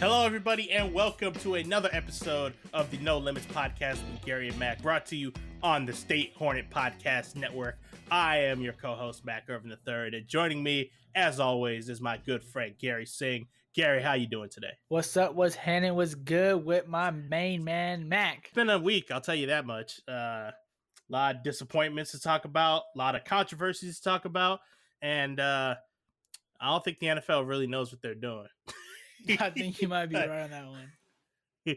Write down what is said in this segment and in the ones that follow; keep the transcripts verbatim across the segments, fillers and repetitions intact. Hello, everybody, and welcome to another episode of the No Limits Podcast with Gary and Mac, brought to you on the State Hornet Podcast Network. I am your co-host, Mac Irvin the third, and joining me, as always, is my good friend, Gary Singh. Gary, how you doing today? What's up? What's happening? What's good with my main man, Mac? It's been a week, I'll tell you that much. Uh, a lot of disappointments to talk about, a lot of controversies to talk about, and uh, I don't think the N F L really knows what they're doing. I think you might be right on that one.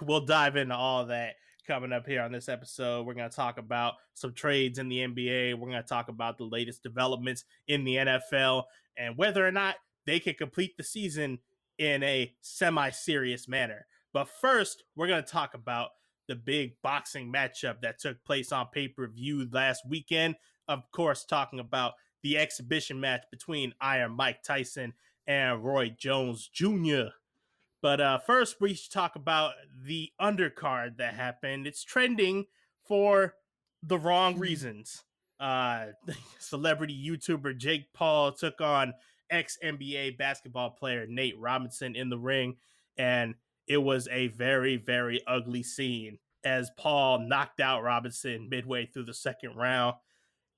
We'll dive into all that coming up here on this episode. We're going to talk about some trades in the N B A. We're going to talk about the latest developments in the N F L and whether or not they can complete the season in a semi-serious manner. But first, we're going to talk about the big boxing matchup that took place on pay-per-view last weekend. Of course, talking about the exhibition match between Iron Mike Tyson and Roy Jones Junior But uh, first, we should talk about the undercard that happened. It's trending for the wrong reasons. Uh, celebrity YouTuber Jake Paul took on ex-N B A basketball player Nate Robinson in the ring, and it was a very, very ugly scene as Paul knocked out Robinson midway through the second round.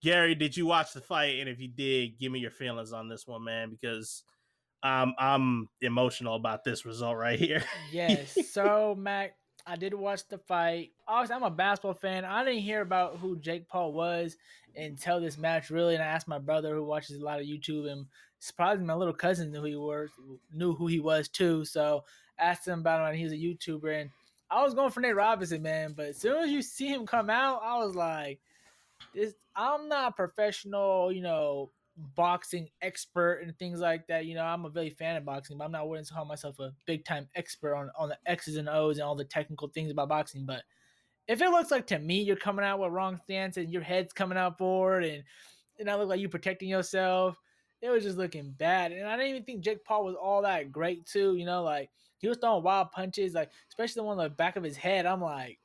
Gary, did you watch the fight? And if you did, give me your feelings on this one, man, because Um, I'm emotional about this result right here. Yes. So, Mac, I did watch the fight. Obviously, I'm a basketball fan. I didn't hear about who Jake Paul was until this match, really. And I asked my brother, who watches a lot of YouTube, and surprisingly, my little cousin knew who he was, knew who he was too. So, I asked him about him, and he's a YouTuber. And I was going for Nate Robinson, man. But as soon as you see him come out, I was like, "This, I'm not a professional, you know, boxing expert and things like that. You know, I'm a really fan of boxing, but I'm not willing to call myself a big time expert on, on the X's and O's and all the technical things about boxing. But if it looks like to me you're coming out with wrong stance and your head's coming out forward and it not look like you're protecting yourself, it was just looking bad. And I didn't even think Jake Paul was all that great too. You know, like he was throwing wild punches, like especially the one on the back of his head. I'm like,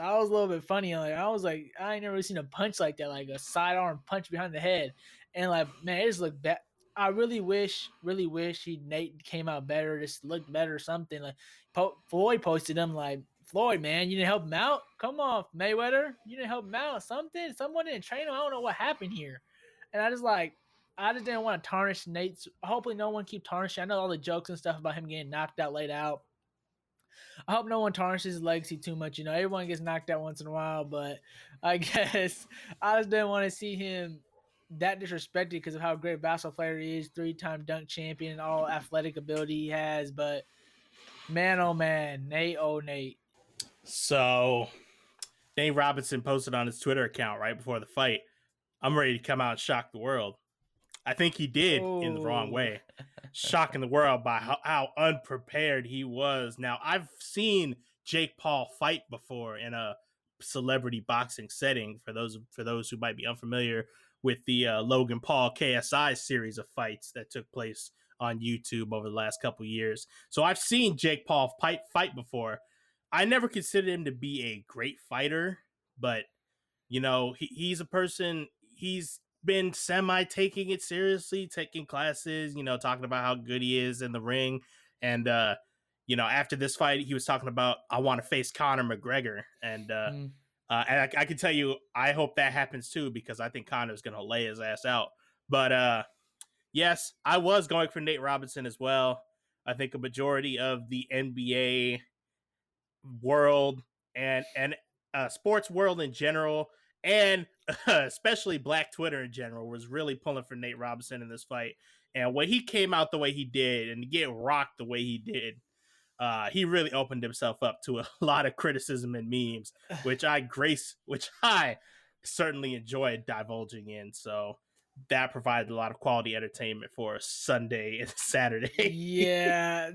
I was a little bit funny. Like I was like, I ain't never seen a punch like that, like a sidearm punch behind the head. And like, man, it just looked bad. I really wish, really wish he Nate came out better, just looked better or something. Like po- Floyd posted him, like, Floyd, man, you didn't help him out. Come on, Mayweather, you didn't help him out. Something, someone didn't train him. I don't know what happened here. And I just like, I just didn't want to tarnish Nate's. Hopefully, no one keep tarnishing. I know all the jokes and stuff about him getting knocked out, laid out. I hope no one tarnishes his legacy too much. You know, everyone gets knocked out once in a while, but I guess I just didn't want to see him that disrespected because of how great a basketball player he is, three-time dunk champion, all athletic ability he has. But man, oh man, Nate, oh Nate. So Nate Robinson posted on his Twitter account right before the fight, "I'm ready to come out and shock the world." I think he did oh. in the wrong way. Shocking the world by how, how unprepared he was. Now, I've seen Jake Paul fight before in a celebrity boxing setting. For those for those who might be unfamiliar with the uh, Logan Paul K S I series of fights that took place on YouTube over the last couple years. So I've seen Jake Paul fight, fight before. I never considered him to be a great fighter, but, you know, he, he's a person, he's been semi taking it seriously, taking classes, you know, talking about how good he is in the ring. And, uh, you know, after this fight, he was talking about, I want to face Conor McGregor. And, uh, mm. uh and I, I can tell you, I hope that happens too, because I think Conor's going to lay his ass out. But, uh, yes, I was going for Nate Robinson as well. I think a majority of the N B A world and, and, uh, sports world in general, and uh, especially Black Twitter in general, was really pulling for Nate Robinson in this fight. And when he came out the way he did and to get rocked the way he did, uh, he really opened himself up to a lot of criticism and memes, which I grace, which I certainly enjoyed divulging in. So that provided a lot of quality entertainment for Sunday and Saturday. Yeah,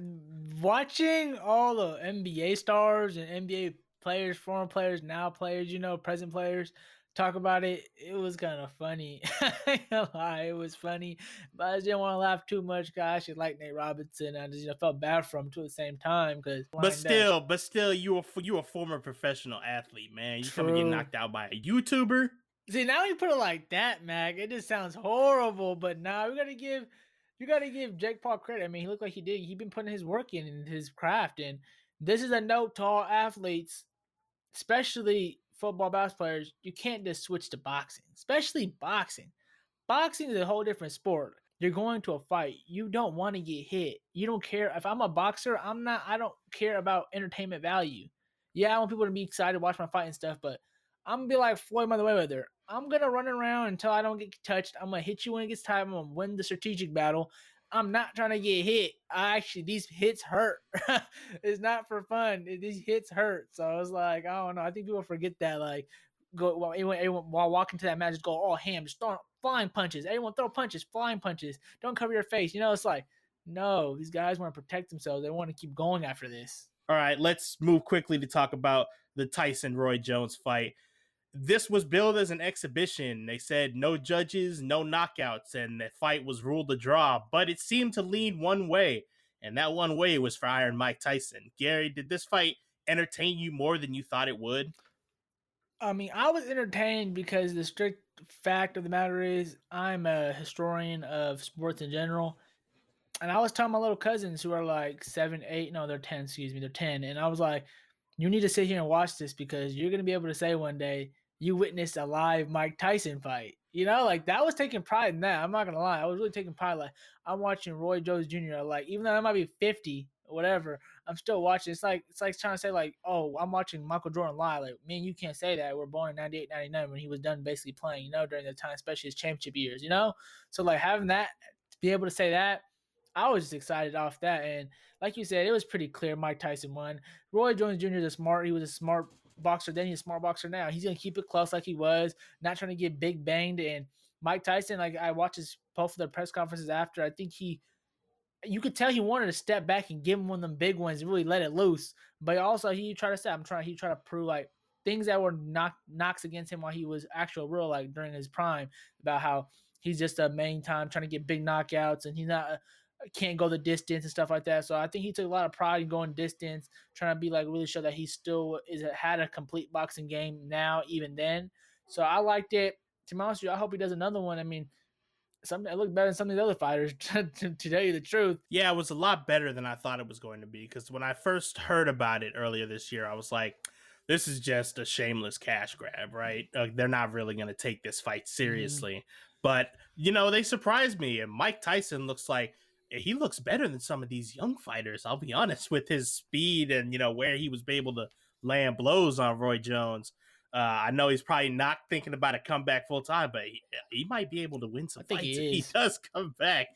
watching all the N B A stars and N B A players, former players, now players, you know, present players, talk about it, it was kind of funny. I ain't gonna lie, it was funny, but I just didn't want to laugh too much because I actually like Nate Robinson. I just, you know, felt bad for him too at the same time. Cause but still, down. but still, you were you a former professional athlete, man. You come and get knocked out by a YouTuber. See, now you put it like that, Mac, it just sounds horrible. But now nah, we gotta give you got to give Jake Paul credit. I mean, he looked like he did. He's been putting his work in and his craft. And this is a note to all athletes, especially football, basketball players. You can't just switch to boxing, especially boxing. Boxing is a whole different sport. You're going to a fight. You don't want to get hit. You don't care. If I'm a boxer, I'm not, I don't care about entertainment value. Yeah, I want people to be excited, watch my fight and stuff, but I'm going to be like Floyd Mayweather. I'm going to run around until I don't get touched. I'm going to hit you when it gets time. I'm going to win the strategic battle. I'm not trying to get hit. I actually, these hits hurt. It's not for fun. These hits hurt. So I was like, I don't know. I think people forget that. Like, go while, everyone, while walking to that match, just go all ham, just throwing flying punches. Everyone throw punches, flying punches. Don't cover your face. You know, it's like, no, these guys want to protect themselves. They want to keep going after this. All right, let's move quickly to talk about the Tyson-Roy Jones fight. This was billed as an exhibition. They said no judges, no knockouts, and the fight was ruled a draw, but it seemed to lean one way, and that one way was for Iron Mike Tyson. Gary, did this fight entertain you more than you thought it would? I mean, I was entertained because the strict fact of the matter is I'm a historian of sports in general, and I was telling my little cousins who are like seven, eight, no, they're ten, excuse me, they're ten, and I was like, you need to sit here and watch this because you're going to be able to say one day, you witnessed a live Mike Tyson fight. You know, like that was taking pride in that. I'm not going to lie. I was really taking pride. Like I'm watching Roy Jones Junior Like even though I might be fifty or whatever, I'm still watching. It's like, it's like trying to say like, oh, I'm watching Michael Jordan live. Like, man, you can't say that. We're born in ninety-eight, ninety-nine when he was done basically playing, you know, during the time, especially his championship years, you know? So like having that, to be able to say that, I was just excited off that. And like you said, it was pretty clear Mike Tyson won. Roy Jones Junior is a smart, he was a smart boxer then, he's a smart boxer now. He's going to keep it close like he was, not trying to get big banged. And Mike Tyson, like I watched his both of the press conferences after, I think he, you could tell he wanted to step back and give him one of them big ones and really let it loose. But also he tried to say, I'm trying, he tried to prove like things that were knock, knocks against him while he was actual real, like during his prime, about how he's just a main time trying to get big knockouts and he's not a, can't go the distance and stuff like that. So I think he took a lot of pride in going distance, trying to be like really sure that he still is a, had a complete boxing game now, even then. So I liked it. To be honest with you, I hope he does another one. I mean, something I look better than some of the other fighters, to, to, to tell you the truth. Yeah, it was a lot better than I thought it was going to be because when I first heard about it earlier this year, I was like, this is just a shameless cash grab, right? Uh, they're not really going to take this fight seriously. Mm-hmm. But, you know, they surprised me. And Mike Tyson looks like, he looks better than some of these young fighters, I'll be honest, with his speed and, you know, where he was able to land blows on Roy Jones. Uh, I know he's probably not thinking about a comeback full time, but he, he might be able to win some fights if he does come back.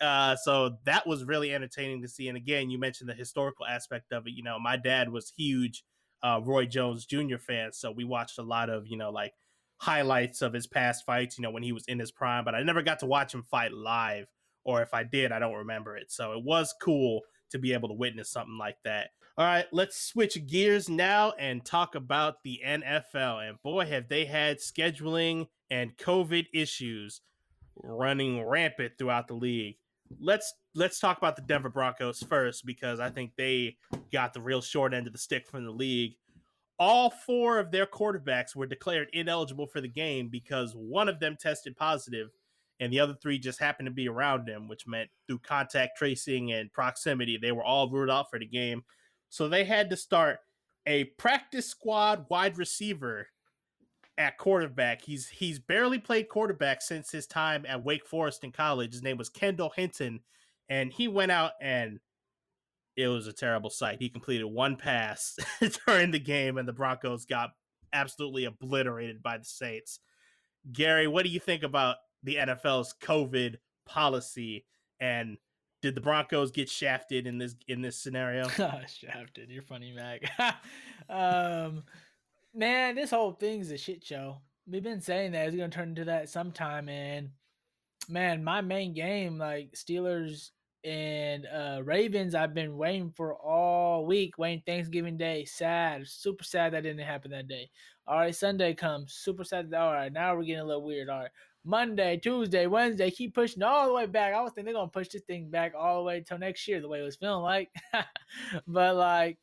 Uh, so that was really entertaining to see. And again, you mentioned the historical aspect of it. You know, my dad was huge uh, Roy Jones Junior fan, so we watched a lot of, you know, like highlights of his past fights, you know, when he was in his prime, but I never got to watch him fight live. Or if I did, I don't remember it. So it was cool to be able to witness something like that. All right, let's switch gears now and talk about the N F L. And boy, have they had scheduling and COVID issues running rampant throughout the league. Let's let's talk about the Denver Broncos first, because I think they got the real short end of the stick from the league. All four of their quarterbacks were declared ineligible for the game because one of them tested positive. And the other three just happened to be around him, which meant through contact tracing and proximity, they were all ruled out for the game. So they had to start a practice squad wide receiver at quarterback. He's he's barely played quarterback since his time at Wake Forest in college. His name was Kendall Hinton, and he went out and it was a terrible sight. He completed one pass during the game, and the Broncos got absolutely obliterated by the Saints. Gary, what do you think about the N F L's COVID policy, and did the Broncos get shafted in this in this scenario? Oh, shafted. You're funny, Mac. um, man, this whole thing's a shit show. We've been saying that it's going to turn into that sometime, and man, my main game, like Steelers and uh, Ravens, I've been waiting for all week, waiting Thanksgiving Day. Sad. Super sad that didn't happen that day. All right, Sunday comes. Super sad. All right, now we're getting a little weird. All right. Monday, Tuesday, Wednesday, keep pushing all the way back. I was thinking they're going to push this thing back all the way until next year, the way it was feeling like. But, like,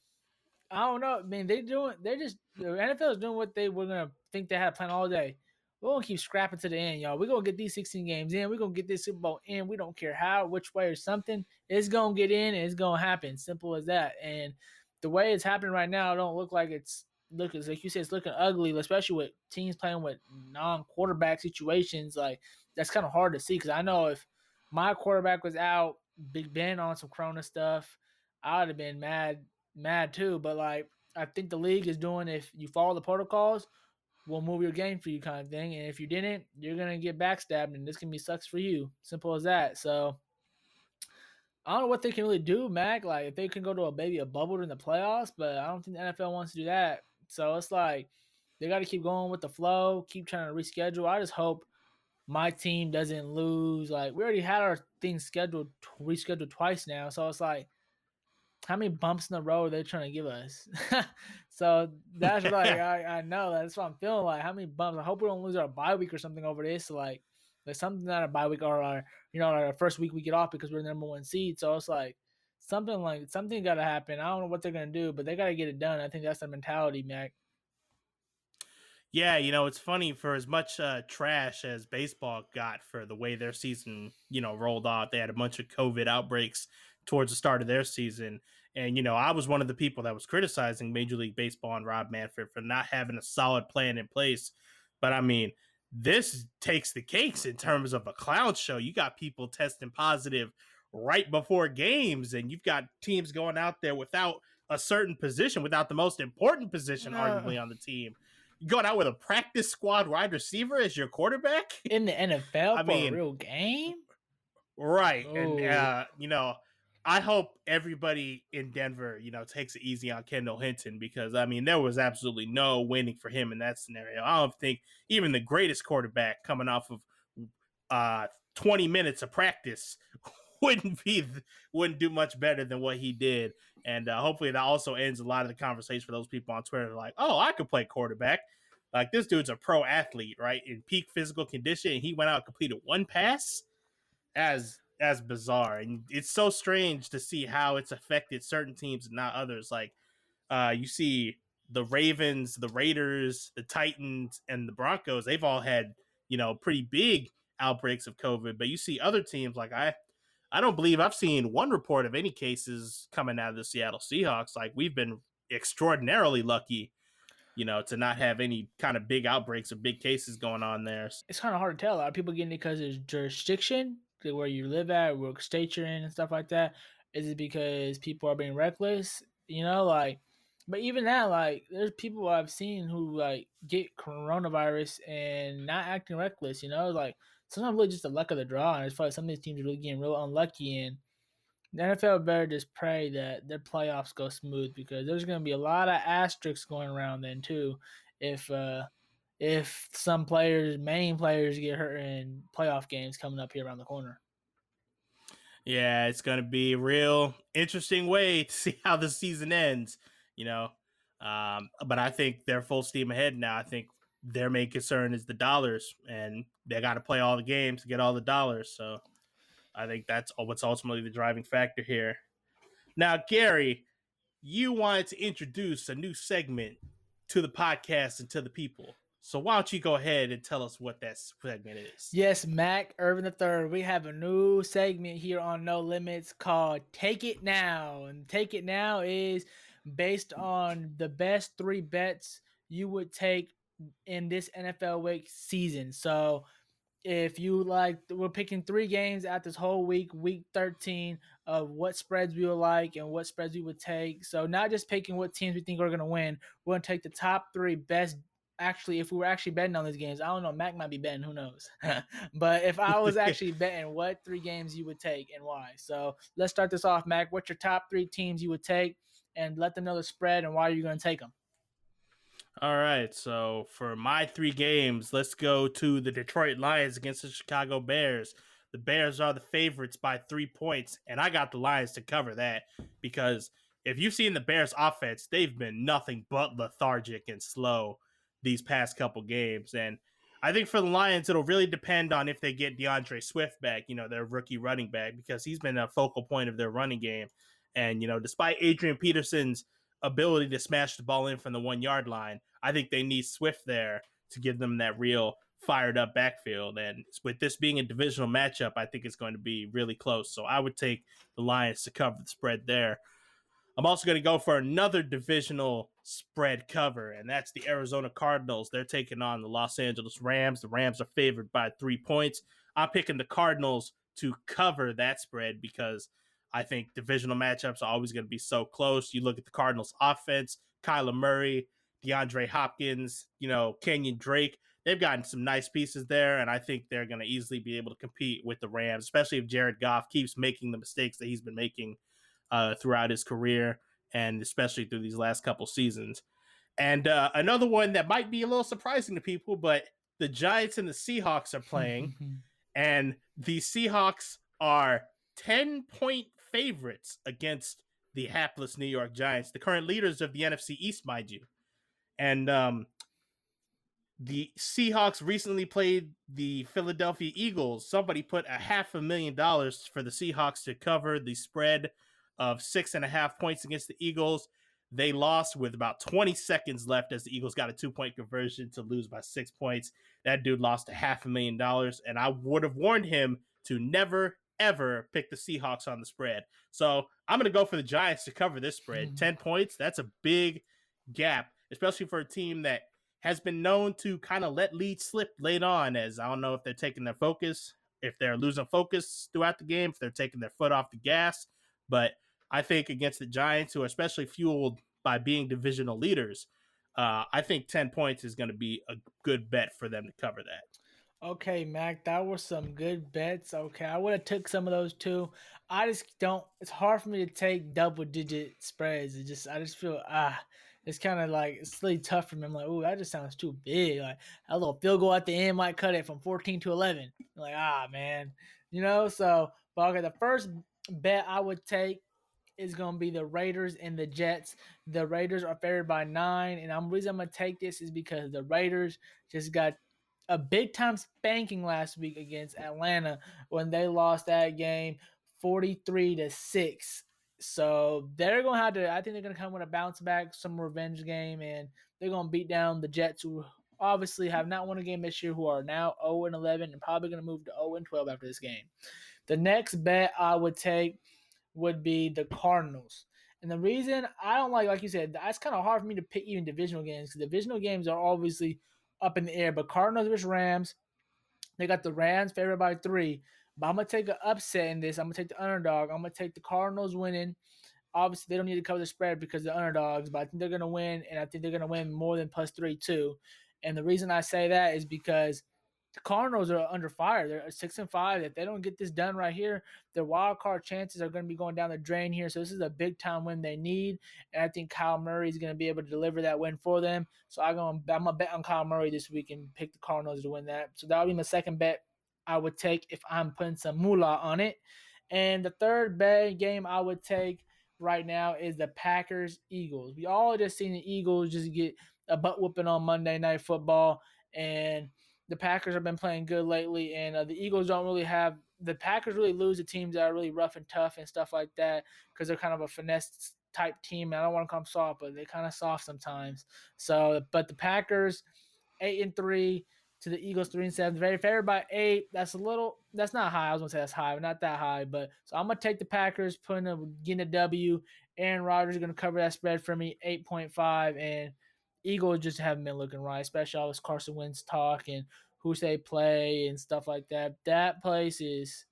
I don't know. I mean, they're doing – they're just – the N F L is doing what they were going to think they had planned all day. We're going to keep scrapping to the end, y'all. We're going to get these sixteen games in. We're going to get this Super Bowl in. We don't care how, which way or something. It's going to get in and it's going to happen. Simple as that. And the way it's happening right now, it don't look like it's look, it's like you said, it's looking ugly, especially with teams playing with non-quarterback situations. Like, that's kind of hard to see because I know if my quarterback was out, Big Ben on some Corona stuff, I would have been mad, mad too. But, like, I think the league is doing, if you follow the protocols, we'll move your game for you kind of thing. And if you didn't, you're going to get backstabbed, and this can be sucks for you. Simple as that. So I don't know what they can really do, Mac. Like, if they can go to a maybe a bubble in the playoffs, but I don't think the N F L wants to do that. So it's like they got to keep going with the flow, keep trying to reschedule. I just hope my team doesn't lose. Like, we already had our things scheduled, rescheduled twice now. So it's like, how many bumps in the road are they trying to give us? So that's like, I, I know that's what I'm feeling like. How many bumps? I hope we don't lose our bye week or something over this. So like, there's something out of bye week or our, you know, our first week we get off because we're the number one seed. So it's like something like something got to happen. I don't know what they're gonna do, but they got to get it done. I think that's the mentality, Mac. Yeah, you know, it's funny, for as much uh, trash as baseball got for the way their season, you know, rolled out. They had a bunch of COVID outbreaks towards the start of their season. And, you know, I was one of the people that was criticizing Major League Baseball and Rob Manfred for not having a solid plan in place. But, I mean, this takes the cakes in terms of a clown show. You got people testing positive right before games, and you've got teams going out there without a certain position, without the most important position, no. arguably, on the team. You're going out with a practice squad wide receiver as your quarterback in the N F L I for mean, a real game, right? Ooh. And uh, you know, I hope everybody in Denver, you know, takes it easy on Kendall Hinton, because I mean, there was absolutely no winning for him in that scenario. I don't think even the greatest quarterback coming off of uh, twenty minutes of practice wouldn't be wouldn't do much better than what he did. And uh, hopefully that also ends a lot of the conversation for those people on Twitter like, oh, I could play quarterback. Like, this dude's a pro athlete, right, in peak physical condition, and he went out and completed one pass. As as bizarre, and it's so strange to see how it's affected certain teams and not others. Like, uh you see the Ravens, the Raiders, the Titans, and the Broncos. They've all had, you know, pretty big outbreaks of COVID, but you see other teams like I I don't believe I've seen one report of any cases coming out of the Seattle Seahawks. Like, we've been extraordinarily lucky, you know, to not have any kind of big outbreaks or big cases going on there. It's kind of hard to tell. Are people getting it because it's jurisdiction, where you live at, what state you're in and stuff like that? Is it because people are being reckless? You know, like, but even that, like, there's people I've seen who, like, get coronavirus and not acting reckless, you know, like, sometimes really just the luck of the draw. And it's probably some of these teams are really getting real unlucky. And the N F L better just pray that their playoffs go smooth, because there's going to be a lot of asterisks going around then too. If uh, if some players, main players, get hurt in playoff games coming up here around the corner. Yeah, it's going to be a real interesting way to see how the season ends, you know. Um, but I think they're full steam ahead now. I think their main concern is the dollars, and they got to play all the games to get all the dollars. So I think that's what's ultimately the driving factor here. Now, Gary, you wanted to introduce a new segment to the podcast and to the people. So why don't you go ahead and tell us what that segment is? Yes, Mac, Irvin the third. We have a new segment here on No Limits called Take It Now. And Take It Now is based on the best three bets you would take in this N F L week season. So if you like, we're picking three games out this whole week, week thirteen, of what spreads we would like and what spreads we would take. So not just picking what teams we think are going to win. We're going to take the top three best. Actually, if we were actually betting on these games, I don't know, Mac might be betting, who knows? But if I was actually betting, what three games you would take and why. So let's start this off, Mac. What's your top three teams you would take, and let them know the spread and why you're going to take them? All right, so for my three games, let's go to the Detroit Lions against the Chicago Bears. The Bears are the favorites by three points, and I got the Lions to cover that, because if you've seen the Bears' offense, they've been nothing but lethargic and slow these past couple games. And I think for the Lions, it'll really depend on if they get DeAndre Swift back, you know, their rookie running back, because he's been a focal point of their running game. And, you know, despite Adrian Peterson's ability to smash the ball in from the one yard line, I think they need Swift there to give them that real fired up backfield. And with this being a divisional matchup, I think it's going to be really close. So I would take the Lions to cover the spread there. I'm also going to go for another divisional spread cover, and that's the Arizona Cardinals. They're taking on the Los Angeles Rams. The Rams are favored by three points. I'm picking the Cardinals to cover that spread because I think divisional matchups are always going to be so close. You look at the Cardinals offense, Kyler Murray, DeAndre Hopkins, you know, Kenyon Drake. They've gotten some nice pieces there, and I think they're going to easily be able to compete with the Rams, especially if Jared Goff keeps making the mistakes that he's been making uh, throughout his career and especially through these last couple seasons. And uh, another one that might be a little surprising to people, but the Giants and the Seahawks are playing, and the Seahawks are ten-point favorites against the hapless New York Giants, the current leaders of the N F C East, mind you. And um, the Seahawks recently played the Philadelphia Eagles. Somebody put a half a million dollars for the Seahawks to cover the spread of six and a half points against the Eagles. They lost with about twenty seconds left as the Eagles got a two-point conversion to lose by six points. That dude lost a half a million dollars, and I would have warned him to never, ever pick the Seahawks on the spread. So I'm going to go for the Giants to cover this spread. Mm-hmm. ten points, that's a big gap, especially for a team that has been known to kind of let leads slip late on, as I don't know if they're taking their focus, if they're losing focus throughout the game, if they're taking their foot off the gas. But I think against the Giants, who are especially fueled by being divisional leaders, uh, I think ten points is going to be a good bet for them to cover that. Okay, Mac, that was some good bets. Okay, I would have took some of those too. I just don't – it's hard for me to take double-digit spreads. It just I just feel, ah – it's kind of like, it's really tough for me. I'm like, ooh, that just sounds too big. Like, a little field goal at the end might cut it from fourteen to eleven. I'm like, ah, man. You know, so, but okay, the first bet I would take is going to be the Raiders and the Jets. The Raiders are favored by nine, and the reason I'm going to take this is because the Raiders just got a big-time spanking last week against Atlanta when they lost that game forty-three to six. So they're going to have to – I think they're going to come with a bounce back, some revenge game, and they're going to beat down the Jets, who obviously have not won a game this year, who are now oh and eleven and probably going to move to oh and twelve after this game. The next bet I would take would be the Cardinals. And the reason I don't like – like you said, it's kind of hard for me to pick even divisional games because divisional games are obviously up in the air. But Cardinals versus Rams, they got the Rams favored by three. But I'm going to take an upset in this. I'm going to take the underdog. I'm going to take the Cardinals winning. Obviously, they don't need to cover the spread because they're underdogs, but I think they're going to win, and I think they're going to win more than plus three, too. And the reason I say that is because the Cardinals are under fire. They're six and five. If they don't get this done right here, their wild card chances are going to be going down the drain here. So this is a big-time win they need, and I think Kyle Murray is going to be able to deliver that win for them. So I'm going to bet on Kyle Murray this week and pick the Cardinals to win that. So that would be my second bet I would take if I'm putting some moolah on it. And the third bad game I would take right now is the Packers-Eagles. We all just seen the Eagles just get a butt whooping on Monday Night Football, and the Packers have been playing good lately, and uh, the Eagles don't really have – the Packers really lose to teams that are really rough and tough and stuff like that because they're kind of a finesse type team. I don't want to call them soft, but they're kind of soft sometimes. So, but the Packers, eight and three. To the Eagles, three and seven, very favored by eight. That's a little, that's not high. I was gonna say that's high, but not that high. But so I'm gonna take the Packers, putting a getting a W. Aaron Rodgers is gonna cover that spread for me, eight point five. And Eagles just haven't been looking right, especially all this Carson Wentz talk and who they play and stuff like that. That place is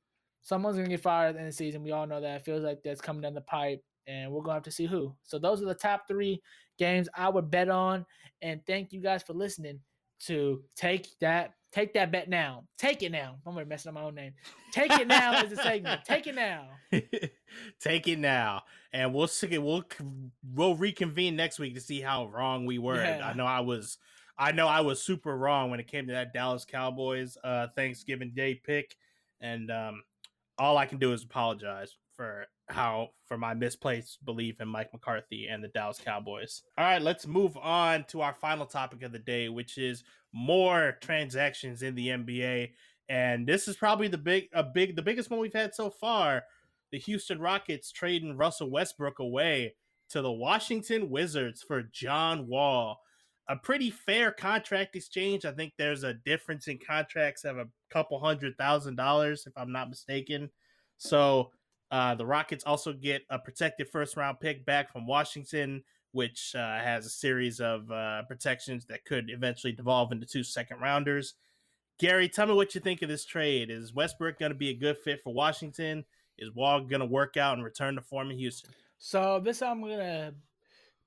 someone's gonna get fired at the end of the season. We all know that. It feels like that's coming down the pipe, and we're gonna have to see who. So those are the top three games I would bet on. And thank you guys for listening. To take that, take that bet now. Take it now. I'm gonna mess up my own name. Take it now is the segment. Take it now. Take it now, and we'll we'll we'll reconvene next week to see how wrong we were. Yeah. I know I was, I know I was super wrong when it came to that Dallas Cowboys uh, Thanksgiving Day pick, and um, all I can do is apologize for how for my misplaced belief in Mike McCarthy and the Dallas Cowboys. All right, let's move on to our final topic of the day, which is more transactions in the N B A. And this is probably the big a big the biggest one we've had so far. The Houston Rockets trading Russell Westbrook away to the Washington Wizards for John Wall. a pretty fair contract exchange. I think there's a difference in contracts of a couple hundred thousand dollars, if I'm not mistaken. So uh, the Rockets also get a protected first round pick back from Washington, which uh, has a series of uh, protections that could eventually devolve into two second rounders. Gary, tell me what you think of this trade. Is Westbrook going to be a good fit for Washington? Is Wall going to work out and return to form in Houston? So this, I'm going to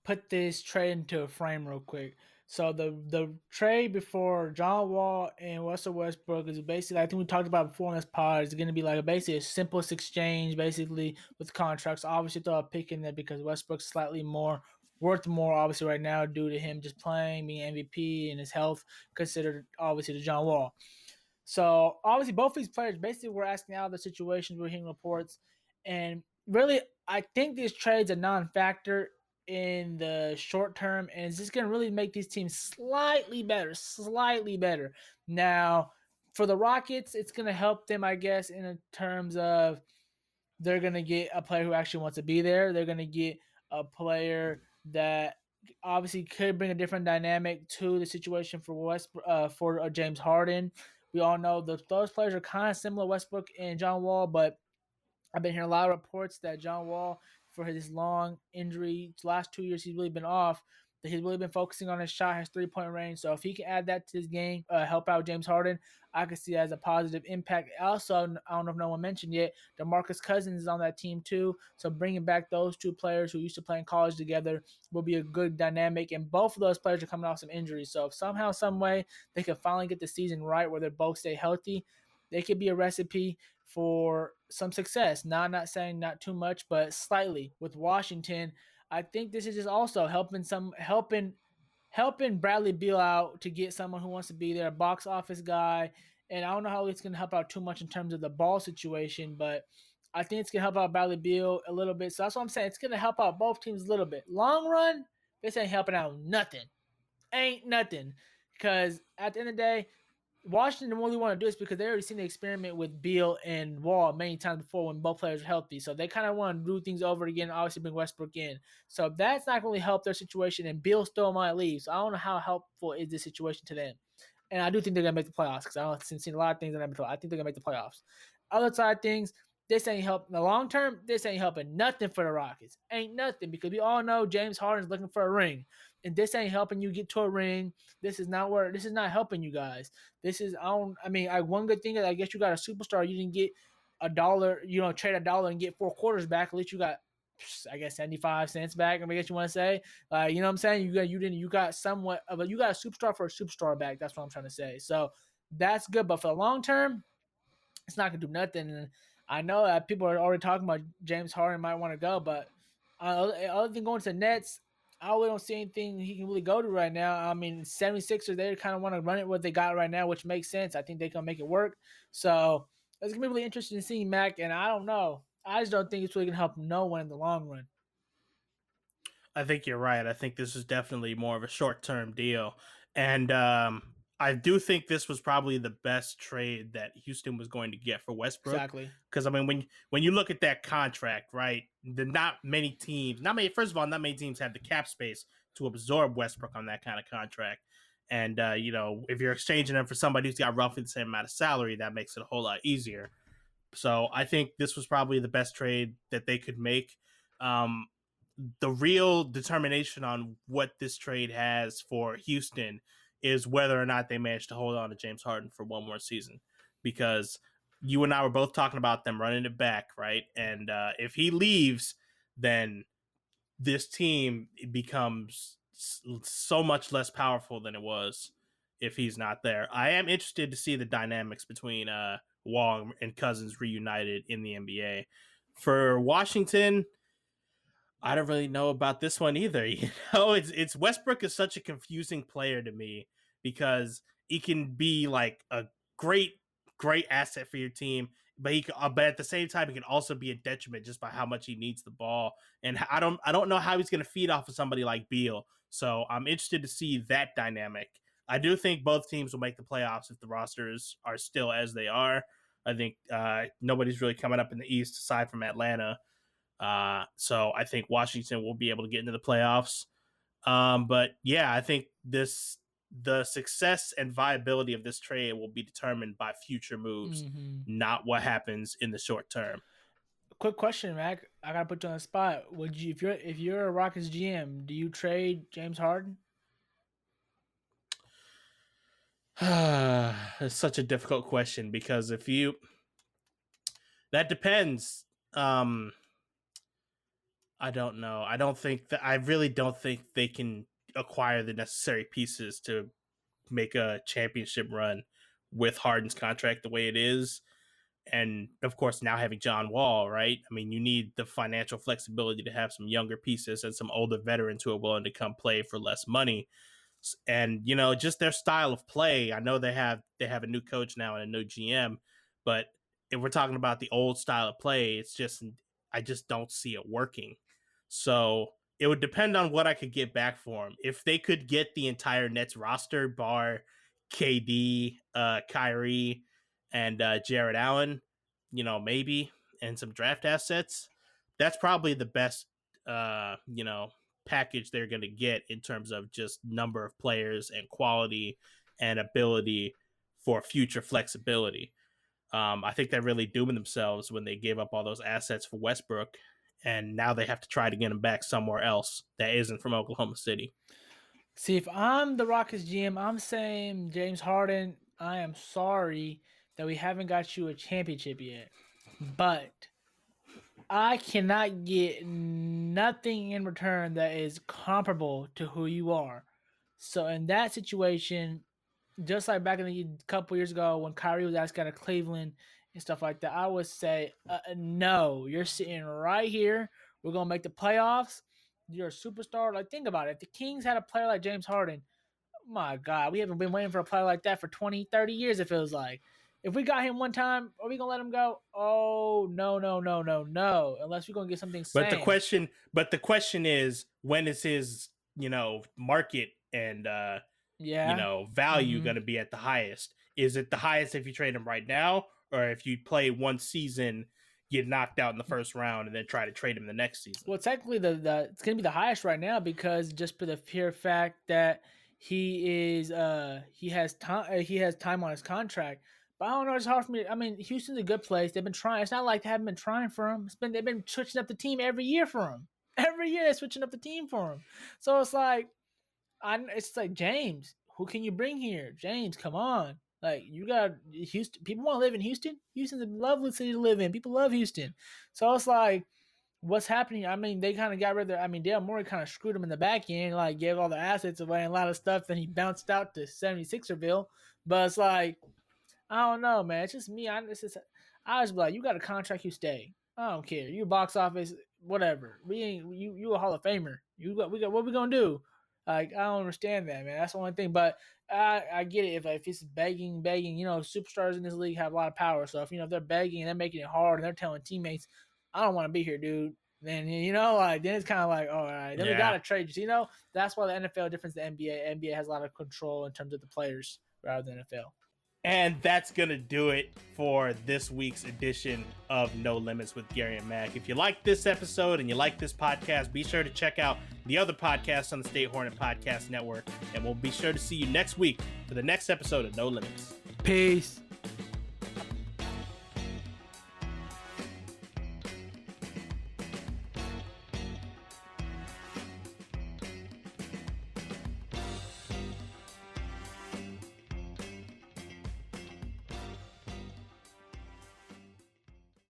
put this trade into a frame real quick. So the the trade before John Wall and Russell Westbrook is basically, I think we talked about before on this pod, it's going to be like a basically a simplest exchange basically with contracts. Obviously, throw a pick in there because Westbrook's slightly more worth more obviously right now due to him just playing, being M V P, and his health considered obviously to John Wall. So obviously both these players basically were asking out of the situations we're hearing reports, and really I think these trades are non-factor in the short term, and it's just going to really make these teams slightly better, slightly better. Now, for the Rockets, it's going to help them, I guess, in terms of they're going to get a player who actually wants to be there. They're going to get a player that obviously could bring a different dynamic to the situation for West, uh, for uh, James Harden. We all know the, those players are kind of similar, Westbrook and John Wall, but I've been hearing a lot of reports that John Wall, for his long injury, last two years he's really been off, that he's really been focusing on his shot, his three-point range. So if he can add that to his game, uh, help out James Harden, I could see that as a positive impact. Also, I don't know if no one mentioned yet, DeMarcus Cousins is on that team too. So bringing back those two players who used to play in college together will be a good dynamic. And both of those players are coming off some injuries. So if somehow, some way, they can finally get the season right where they both stay healthy, they could be a recipe for some success. Now, I'm not saying not too much, but slightly. With Washington, I think this is just also helping some helping helping Bradley Beal out to get someone who wants to be there, a box office guy. And I don't know how it's going to help out too much in terms of the ball situation, but I think it's going to help out Bradley Beal a little bit. So that's what I'm saying. It's going to help out both teams a little bit. Long run, this ain't helping out nothing. Ain't nothing. Because at the end of the day, Washington really want to do this because they already seen the experiment with Beal and Wall many times before when both players are healthy. So they kind of want to do things over again and obviously bring Westbrook in. So that's not going to really help their situation, and Beal still might leave. So I don't know how helpful is this situation to them. And I do think they're going to make the playoffs because I've seen a lot of things that I've been told. I think they're going to make the playoffs. Other side of things, this ain't helping. In the long term, this ain't helping nothing for the Rockets. Ain't nothing, because we all know James Harden's looking for a ring. And this ain't helping you get to a ring. This is not where. This is not helping you guys. This is I don't. I mean, I one good thing is I guess you got a superstar. You didn't get a dollar. You know, trade a dollar and get four quarters back. At least you got, I guess, seventy-five cents back. I guess you want to say, uh, you know what I'm saying? You got you didn't. You got somewhat of a. You got a superstar for a superstar back. That's what I'm trying to say. So that's good. But for the long term, it's not gonna do nothing. And I know that people are already talking about James Harden might want to go, but uh, other than going to the Nets, I really don't see anything he can really go to right now. I mean, 76ers, they kind of want to run it what they got right now, which makes sense. I think they can make it work. So it's going to be really interesting to see Mac, and I don't know. I just don't think it's really going to help no one in the long run. I think you're right. I think this is definitely more of a short-term deal. And um, I do think this was probably the best trade that Houston was going to get for Westbrook. Exactly. Because, I mean, when, when you look at that contract, right, the not many teams, not many, first of all, not many teams have the cap space to absorb Westbrook on that kind of contract. And, uh, you know, if you're exchanging them for somebody who's got roughly the same amount of salary, that makes it a whole lot easier. So I think this was probably the best trade that they could make. Um, the real determination on what this trade has for Houston is whether or not they manage to hold on to James Harden for one more season, because you and I were both talking about them running it back, right? And uh, if he leaves, then this team becomes so much less powerful than it was if he's not there. I am interested to see the dynamics between uh, Wall and Cousins reunited in the N B A. For Washington, I don't really know about this one either. You know, it's it's Westbrook is such a confusing player to me because he can be like a great, great asset for your team, but he can, but at the same time, he can also be a detriment just by how much he needs the ball. And I don't, I don't know how he's going to feed off of somebody like Beal. So I'm interested to see that dynamic. I do think both teams will make the playoffs if the rosters are still as they are. I think uh, nobody's really coming up in the East aside from Atlanta. Uh, so I think Washington will be able to get into the playoffs. Um, but yeah, I think this the success and viability of this trade will be determined by future moves, mm-hmm. not what happens in the short term. Quick question, Mac. I gotta put you on the spot. Would you, if you're if you're a Rockets G M, do you trade James Harden? It's such a difficult question because if you, that depends. Um, I don't know. I don't think that I really don't think they can acquire the necessary pieces to make a championship run with Harden's contract the way it is. And of course, now having John Wall, right? I mean, you need the financial flexibility to have some younger pieces and some older veterans who are willing to come play for less money. And, you know, just their style of play. I know they have they have a new coach now and a new G M, but if we're talking about the old style of play, it's just I just don't see it working. So it would depend on what I could get back for him. If they could get the entire Nets roster, bar K D, uh, Kyrie, and uh, Jared Allen, you know, maybe, and some draft assets, that's probably the best, uh, you know, package they're going to get in terms of just number of players and quality and ability for future flexibility. Um, I think they're really dooming themselves when they gave up all those assets for Westbrook, and now they have to try to get him back somewhere else that isn't from Oklahoma City. See, if I'm the Rockets G M, I'm saying, James Harden, I am sorry that we haven't got you a championship yet, but I cannot get nothing in return that is comparable to who you are. So in that situation, just like back in the couple years ago when Kyrie was asked out of Cleveland and stuff like that, I would say, uh, no, you're sitting right here. We're going to make the playoffs. You're a superstar. Like, think about it. If the Kings had a player like James Harden, my God, we haven't been waiting for a player like that for twenty, thirty years, it feels like. If we got him one time, are we going to let him go? Oh, no, no, no, no, no. Unless we're going to get something sane. But the question, but the question is, when is his, you know, market and, uh, yeah, you know, value mm-hmm. going to be at the highest? Is it the highest if you trade him right now? Or if you play one season, get knocked out in the first round and then try to trade him the next season? Well, technically, the, the it's going to be the highest right now because just for the pure fact that he is, uh, he has time, he has time on his contract. But I don't know. It's hard for me. I mean, Houston's a good place. They've been trying. It's not like they haven't been trying for him. It's been, they've been switching up the team every year for him. Every year they're switching up the team for him. So it's like, I, it's like, James, who can you bring here? James, come on. Like, you got Houston. People want to live in Houston. Houston's a lovely city to live in. People love Houston. So it's like, what's happening? I mean, they kind of got rid of, I mean, Dale Morey kind of screwed him in the back end, like gave all the assets away and a lot of stuff. Then he bounced out to seventy-sixerville. But it's like, I don't know, man. It's just me. I just, I was like, you got a contract, you stay. I don't care. You box office, whatever. We ain't you. You a Hall of Famer. You got we got what we gonna do? Like, I don't understand that, man. That's the only thing. But I, I get it. If if it's begging, begging, you know, superstars in this league have a lot of power. So if you know if they're begging and they're making it hard and they're telling teammates, I don't want to be here, dude. Then you know, like then it's kind of like, all right, then yeah. we gotta trade you. You know, that's why the N F L difference to N B A. N B A has a lot of control in terms of the players rather than N F L. And that's going to do it for this week's edition of No Limits with Gary and Mac. If you like this episode and you like this podcast, be sure to check out the other podcasts on the State Hornet Podcast Network. And we'll be sure to see you next week for the next episode of No Limits. Peace.